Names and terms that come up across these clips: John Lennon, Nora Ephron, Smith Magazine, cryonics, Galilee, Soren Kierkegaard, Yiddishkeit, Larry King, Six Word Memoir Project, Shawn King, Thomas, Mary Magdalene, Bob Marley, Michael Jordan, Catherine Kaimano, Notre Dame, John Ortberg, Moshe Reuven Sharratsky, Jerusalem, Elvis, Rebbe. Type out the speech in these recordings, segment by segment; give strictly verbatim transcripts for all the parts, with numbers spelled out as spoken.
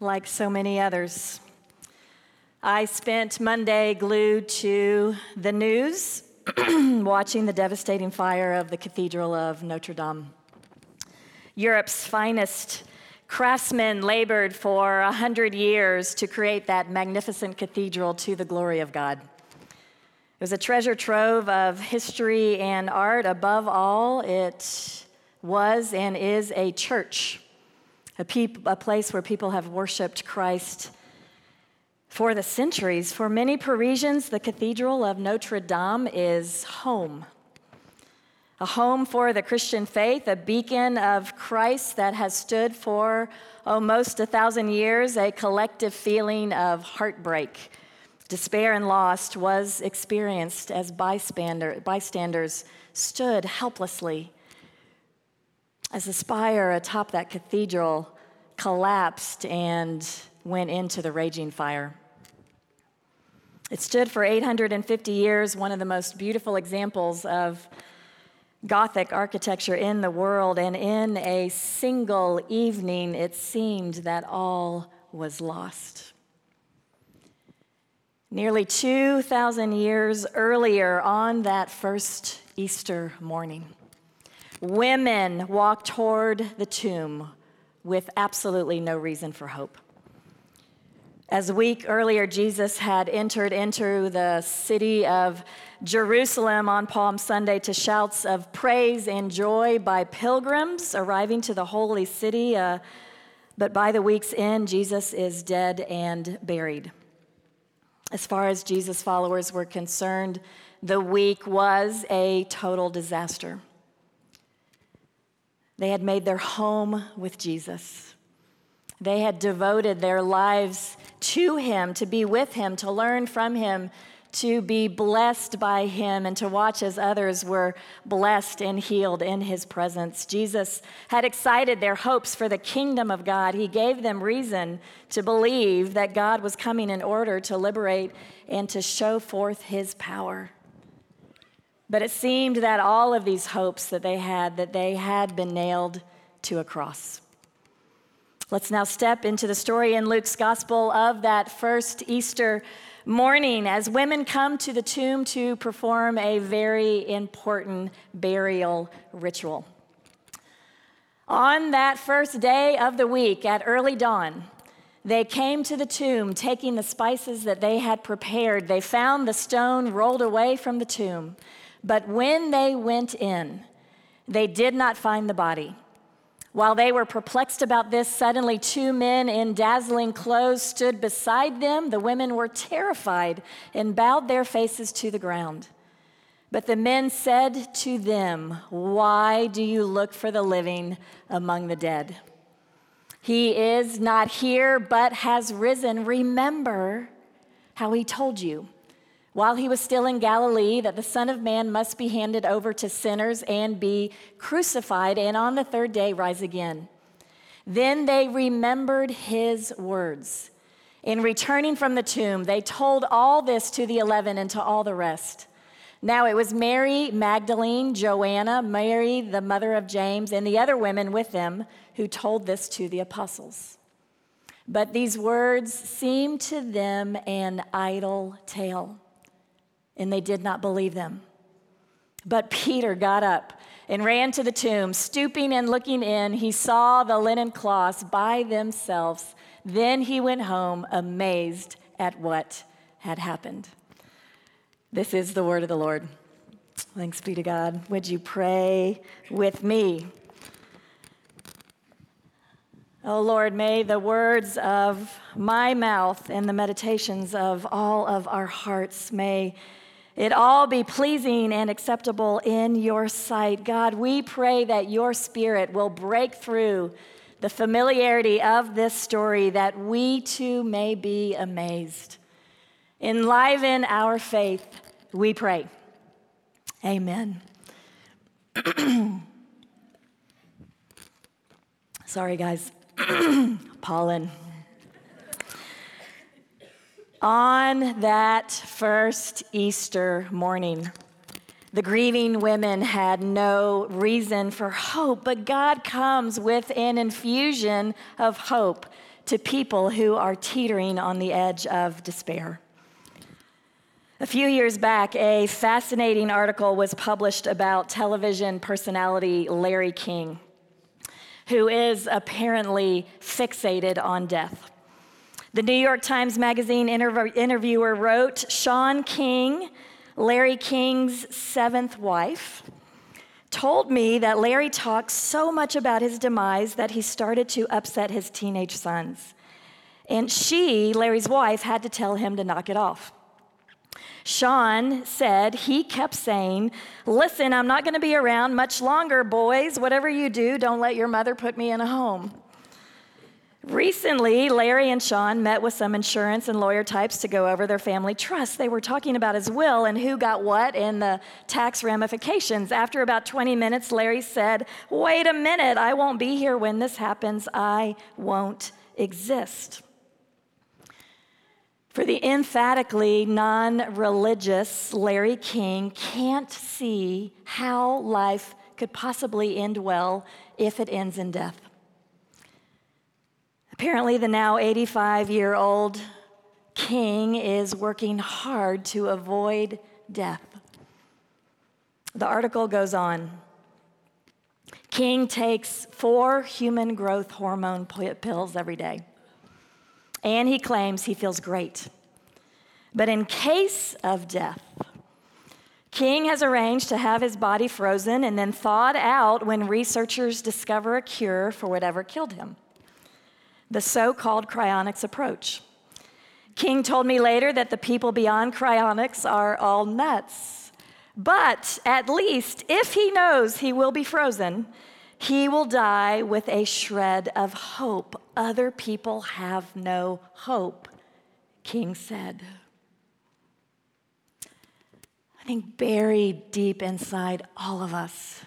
like so many others. I spent Monday glued to the news, watching the devastating fire of the Cathedral of Notre Dame. Europe's finest craftsmen labored for a hundred years to create that magnificent cathedral to the glory of God. It was a treasure trove of history and art. Above all, it was and is a church, a, peop- a place where people have worshiped Christ for the centuries. For many Parisians, the Cathedral of Notre Dame is home, a home for the Christian faith, a beacon of Christ that has stood for almost a thousand years. A collective feeling of heartbreak, despair, and loss was experienced as bystander, bystanders stood helplessly as the spire atop that cathedral collapsed and went into the raging fire. It stood for eight hundred fifty years, one of the most beautiful examples of Gothic architecture in the world, and in a single evening, it seemed that all was lost. Nearly two thousand years earlier, on that first Easter morning, women walked toward the tomb with absolutely no reason for hope. As a week earlier, Jesus had entered into the city of Jerusalem on Palm Sunday to shouts of praise and joy by pilgrims arriving to the holy city. Uh, but by the week's end, Jesus is dead and buried. As far as Jesus' followers were concerned, the week was a total disaster. They had made their home with Jesus. They had devoted their lives to him, to be with him, to learn from him, to be blessed by him, and to watch as others were blessed and healed in his presence. Jesus had excited their hopes for the kingdom of God. He gave them reason to believe that God was coming in order to liberate and to show forth his power. But it seemed that all of these hopes that they had, that they had been nailed to a cross. Let's now step into the story in Luke's gospel of that first Easter morning as women come to the tomb to perform a very important burial ritual. On that first day of the week at early dawn, they came to the tomb taking the spices that they had prepared. They found the stone rolled away from the tomb, but when they went in, they did not find the body. While they were perplexed about this, suddenly two men in dazzling clothes stood beside them. The women were terrified and bowed their faces to the ground. But the men said to them, "Why do you look for the living among the dead? He is not here, but has risen. Remember how he told you, while he was still in Galilee, that the Son of Man must be handed over to sinners and be crucified, and on the third day rise again." Then they remembered his words. In returning from the tomb, they told all this to the eleven and to all the rest. Now it was Mary Magdalene, Joanna, Mary the mother of James, and the other women with them who told this to the apostles. But these words seemed to them an idle tale, and they did not believe them. But Peter got up and ran to the tomb. Stooping and looking in, he saw the linen cloths by themselves. Then he went home amazed at what had happened. This is the word of the Lord. Thanks be to God. Would you pray with me? Oh Lord, may the words of my mouth and the meditations of all of our hearts, may it all be pleasing and acceptable in your sight. God, we pray that your Spirit will break through the familiarity of this story, that we too may be amazed. Enliven our faith, we pray. Amen. Sorry, guys. Pollen. On that first Easter morning, the grieving women had no reason for hope, but God comes with an infusion of hope to people who are teetering on the edge of despair. A few years back, a fascinating article was published about television personality Larry King, who is apparently fixated on death. The New York Times Magazine interv- interviewer wrote, "Shawn King, Larry King's seventh wife, told me that Larry talked so much about his demise that he started to upset his teenage sons. And she, Larry's wife, had to tell him to knock it off. Shawn said he kept saying, 'Listen, I'm not going to be around much longer, boys. Whatever you do, don't let your mother put me in a home.' Recently, Larry and Shawn met with some insurance and lawyer types to go over their family trust. They were talking about his will and who got what and the tax ramifications. After about twenty minutes, Larry said, 'Wait a minute, I won't be here when this happens. I won't exist.'" For the emphatically non-religious, Larry King can't see how life could possibly end well if it ends in death. Apparently, the now eighty-five-year-old King is working hard to avoid death. The article goes on. King takes four human growth hormone pills every day, and he claims he feels great. But in case of death, King has arranged to have his body frozen and then thawed out when researchers discover a cure for whatever killed him, the so-called cryonics approach. King told me later that the people beyond cryonics are all nuts, but at least if he knows he will be frozen, he will die with a shred of hope. Other people have no hope, King said. I think buried deep inside all of us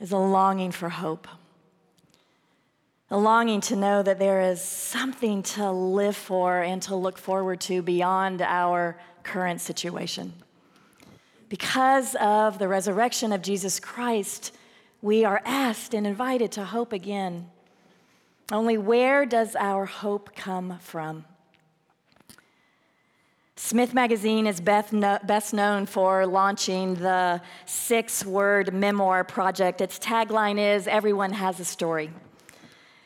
is a longing for hope. A longing to know that there is something to live for and to look forward to beyond our current situation. Because of the resurrection of Jesus Christ, we are asked and invited to hope again. Only where does our hope come from? Smith Magazine is best known for launching the Six Word Memoir Project. Its tagline is, "Everyone has a story."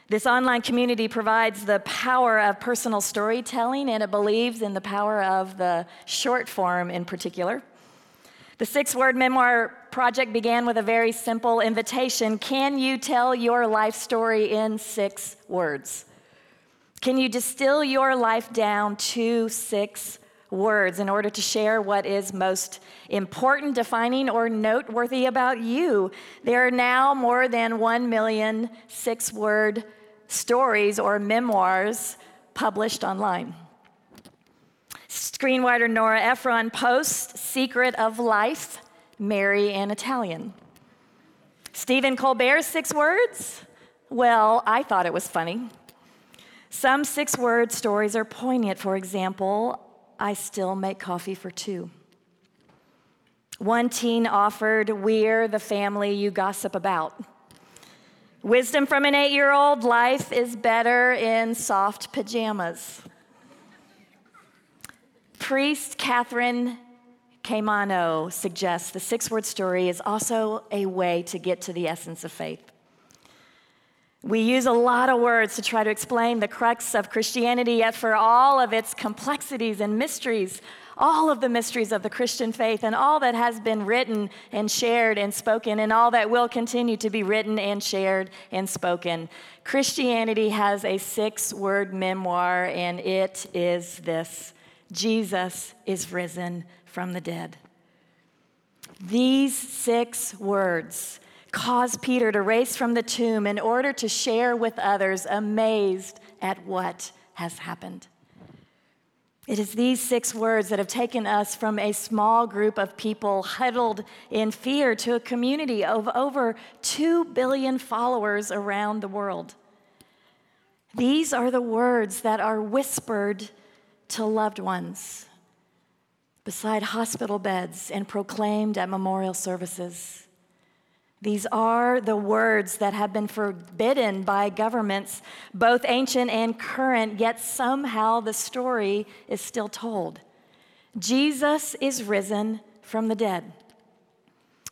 This online community provides the power of personal storytelling, and it believes in the power of the short form in particular. The Six Word Memoir Project began with a very simple invitation. Can you tell your life story in six words? Can you distill your life down to six words in order to share what is most important, defining, or noteworthy about you? There are now more than one million six-word stories or memoirs published online. Screenwriter Nora Ephron posts Secret of Life, Mary and Italian. Stephen Colbert's six words? Well, I thought it was funny. Some six-word stories are poignant. For example, I still make coffee for two. One teen offered, "We're the family you gossip about." Wisdom from an eight-year-old, "Life is better in soft pajamas." Priest Catherine Kaimano suggests the six-word story is also a way to get to the essence of faith. We use a lot of words to try to explain the crux of Christianity, yet for all of its complexities and mysteries, all of the mysteries of the Christian faith and all that has been written and shared and spoken and all that will continue to be written and shared and spoken, Christianity has a six-word memoir, and it is this: Jesus is risen from the dead. These six words caused Peter to race from the tomb in order to share with others, amazed at what has happened. It is these six words that have taken us from a small group of people huddled in fear to a community of over two billion followers around the world. These are the words that are whispered to loved ones beside hospital beds and proclaimed at memorial services, These are the words that have been forbidden by governments, both ancient and current, yet somehow the story is still told. Jesus is risen from the dead.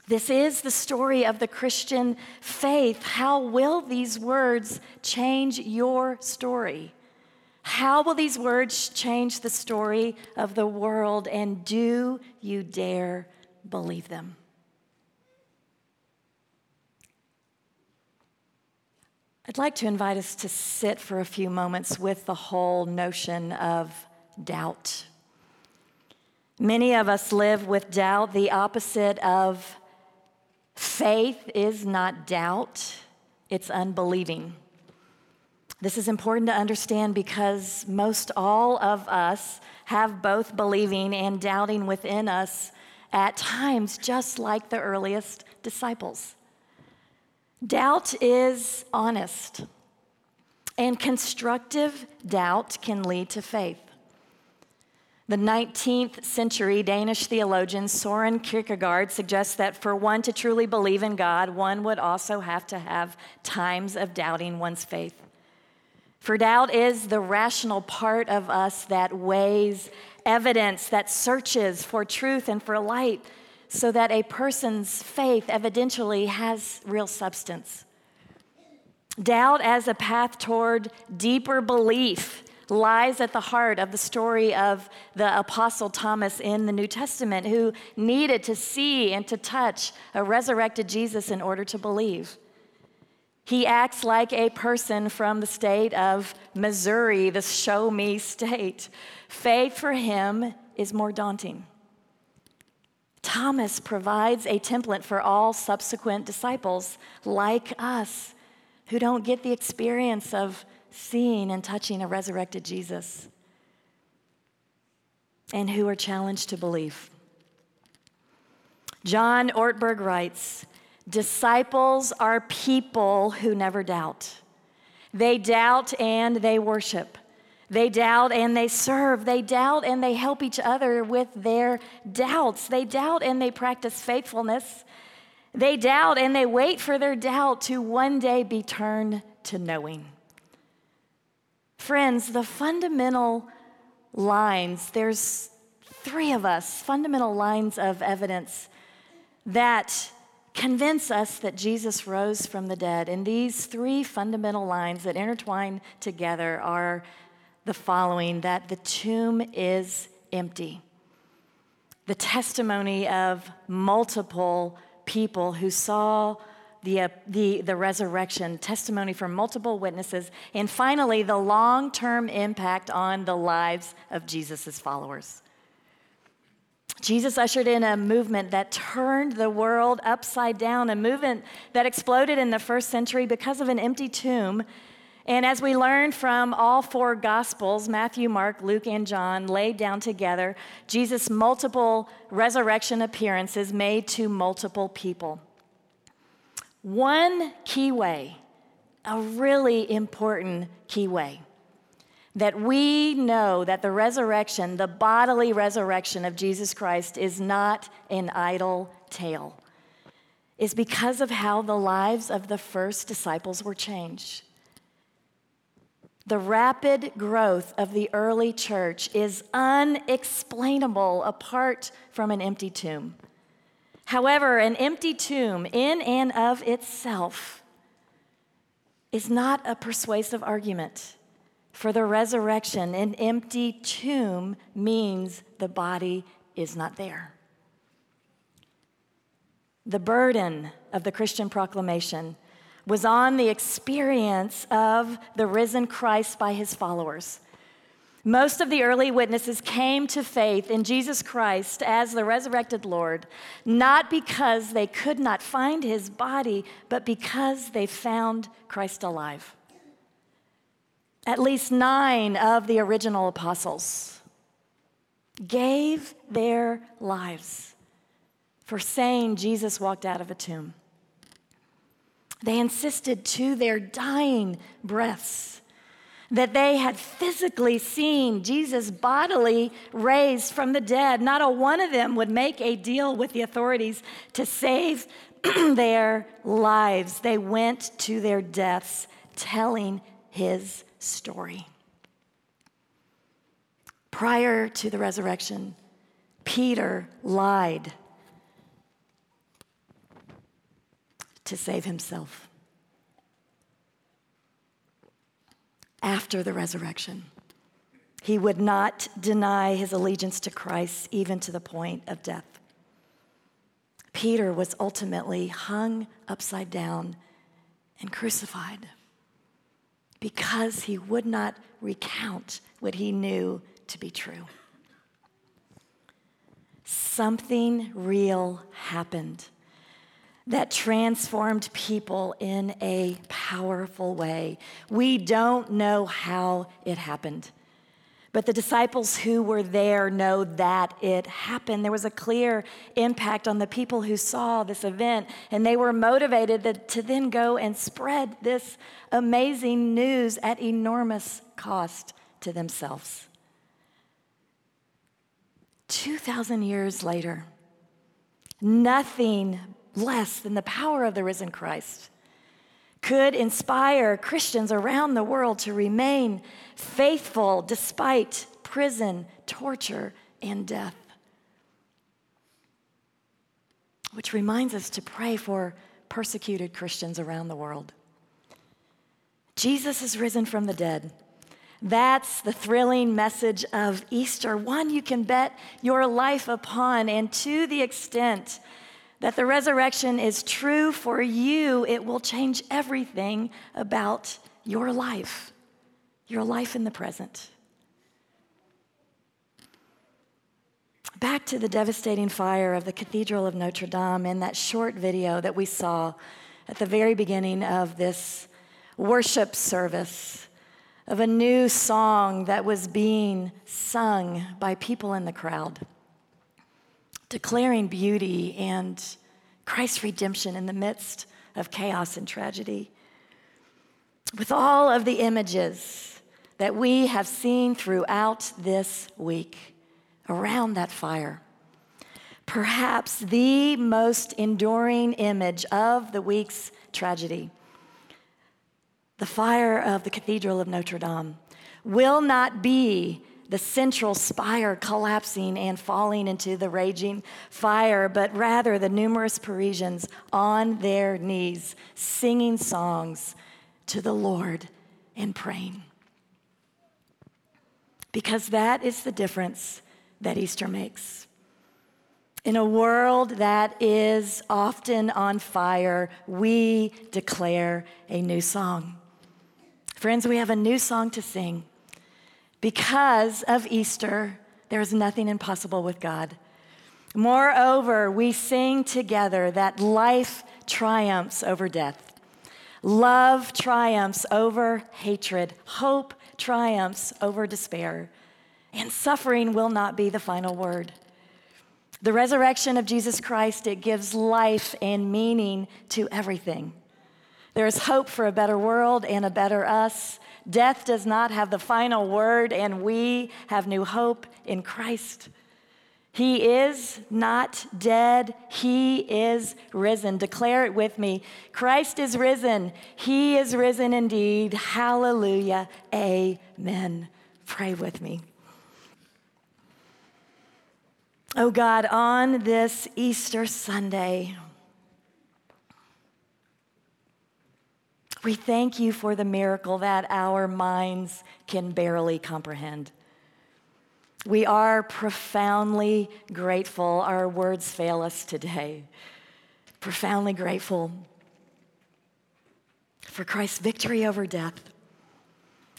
This is the story of the Christian faith. How will these words change your story? How will these words change the story of the world? And do you dare believe them? I'd like to invite us to sit for a few moments with the whole notion of doubt. Many of us live with doubt, the opposite of faith is not doubt, it's unbelieving. This is important to understand because most all of us have both believing and doubting within us at times, just like the earliest disciples. Doubt is honest, and constructive doubt can lead to faith. The nineteenth century Danish theologian Soren Kierkegaard suggests that for one to truly believe in God, one would also have to have times of doubting one's faith. For doubt is the rational part of us that weighs evidence, that searches for truth and for light, so that a person's faith evidentially has real substance. Doubt as a path toward deeper belief lies at the heart of the story of the Apostle Thomas in the New Testament, who needed to see and to touch a resurrected Jesus in order to believe. He acts like a person from the state of Missouri, the show me state. Faith for him is more daunting. Thomas provides a template for all subsequent disciples like us who don't get the experience of seeing and touching a resurrected Jesus, and who are challenged to believe. John Ortberg writes, disciples are people who never doubt. They doubt and they worship. They doubt and they serve. They doubt and they help each other with their doubts. They doubt and they practice faithfulness. They doubt and they wait for their doubt to one day be turned to knowing. Friends, the fundamental lines, there's three of us, fundamental lines of evidence that convince us that Jesus rose from the dead. And these three fundamental lines that intertwine together are the following: that the tomb is empty, the testimony of multiple people who saw The, uh, the the resurrection, testimony from multiple witnesses, and finally, the long-term impact on the lives of Jesus' followers. Jesus ushered in a movement that turned the world upside down, a movement that exploded in the first century because of an empty tomb. And as we learn from all four Gospels, Matthew, Mark, Luke, and John, laid down together, Jesus' multiple resurrection appearances made to multiple people. One key way, a really important key way, that we know that the resurrection, the bodily resurrection of Jesus Christ, is not an idle tale, is because of how the lives of the first disciples were changed. The rapid growth of the early church is unexplainable apart from an empty tomb. However, an empty tomb in and of itself is not a persuasive argument for the resurrection. An empty tomb means the body is not there. The burden of the Christian proclamation was on the experience of the risen Christ by his followers. Most of the early witnesses came to faith in Jesus Christ as the resurrected Lord, not because they could not find his body, but because they found Christ alive. At least nine of the original apostles gave their lives for saying Jesus walked out of a tomb. They insisted to their dying breaths that they had physically seen Jesus bodily raised from the dead. Not a one of them would make a deal with the authorities to save their lives. They went to their deaths telling his story. Prior to the resurrection, Peter lied to save himself. After the resurrection, he would not deny his allegiance to Christ, even to the point of death. Peter was ultimately hung upside down and crucified because he would not recount what he knew to be true. Something real happened that transformed people in a powerful way. We don't know how it happened, but the disciples who were there know that it happened. There was a clear impact on the people who saw this event, and they were motivated to then go and spread this amazing news at enormous cost to themselves. two thousand years later, nothing less than the power of the risen Christ could inspire Christians around the world to remain faithful despite prison, torture, and death. Which reminds us to pray for persecuted Christians around the world. Jesus is risen from the dead. That's the thrilling message of Easter, one you can bet your life upon. And to the extent that the resurrection is true for you, it will change everything about your life, your life in the present. Back to the devastating fire of the Cathedral of Notre Dame in that short video that we saw at the very beginning of this worship service, of a new song that was being sung by people in the crowd, declaring beauty and Christ's redemption in the midst of chaos and tragedy. With all of the images that we have seen throughout this week around that fire, perhaps the most enduring image of the week's tragedy, the fire of the Cathedral of Notre Dame, will not be the central spire collapsing and falling into the raging fire, but rather the numerous Parisians on their knees singing songs to the Lord and praying. Because that is the difference that Easter makes. In a world that is often on fire, we declare a new song. Friends, we have a new song to sing. Because of Easter, there is nothing impossible with God. Moreover, we sing together that life triumphs over death. Love triumphs over hatred. Hope triumphs over despair. And suffering will not be the final word. The resurrection of Jesus Christ, it gives life and meaning to everything. There is hope for a better world and a better us. Death does not have the final word, and we have new hope in Christ. He is not dead. He is risen. Declare it with me. Christ is risen. He is risen indeed. Hallelujah. Amen. Pray with me. Oh God, on this Easter Sunday, we thank you for the miracle that our minds can barely comprehend. We are profoundly grateful. Our words fail us today. Profoundly grateful for Christ's victory over death.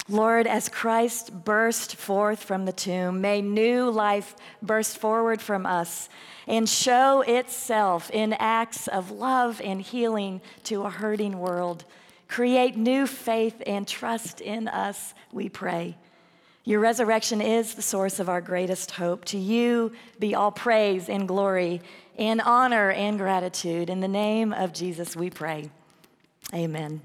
Lord, as Christ burst forth from the tomb, may new life burst forward from us and show itself in acts of love and healing to a hurting world. Create new faith and trust in us, we pray. Your resurrection is the source of our greatest hope. To you be all praise and glory and honor and gratitude. In the name of Jesus, we pray. Amen.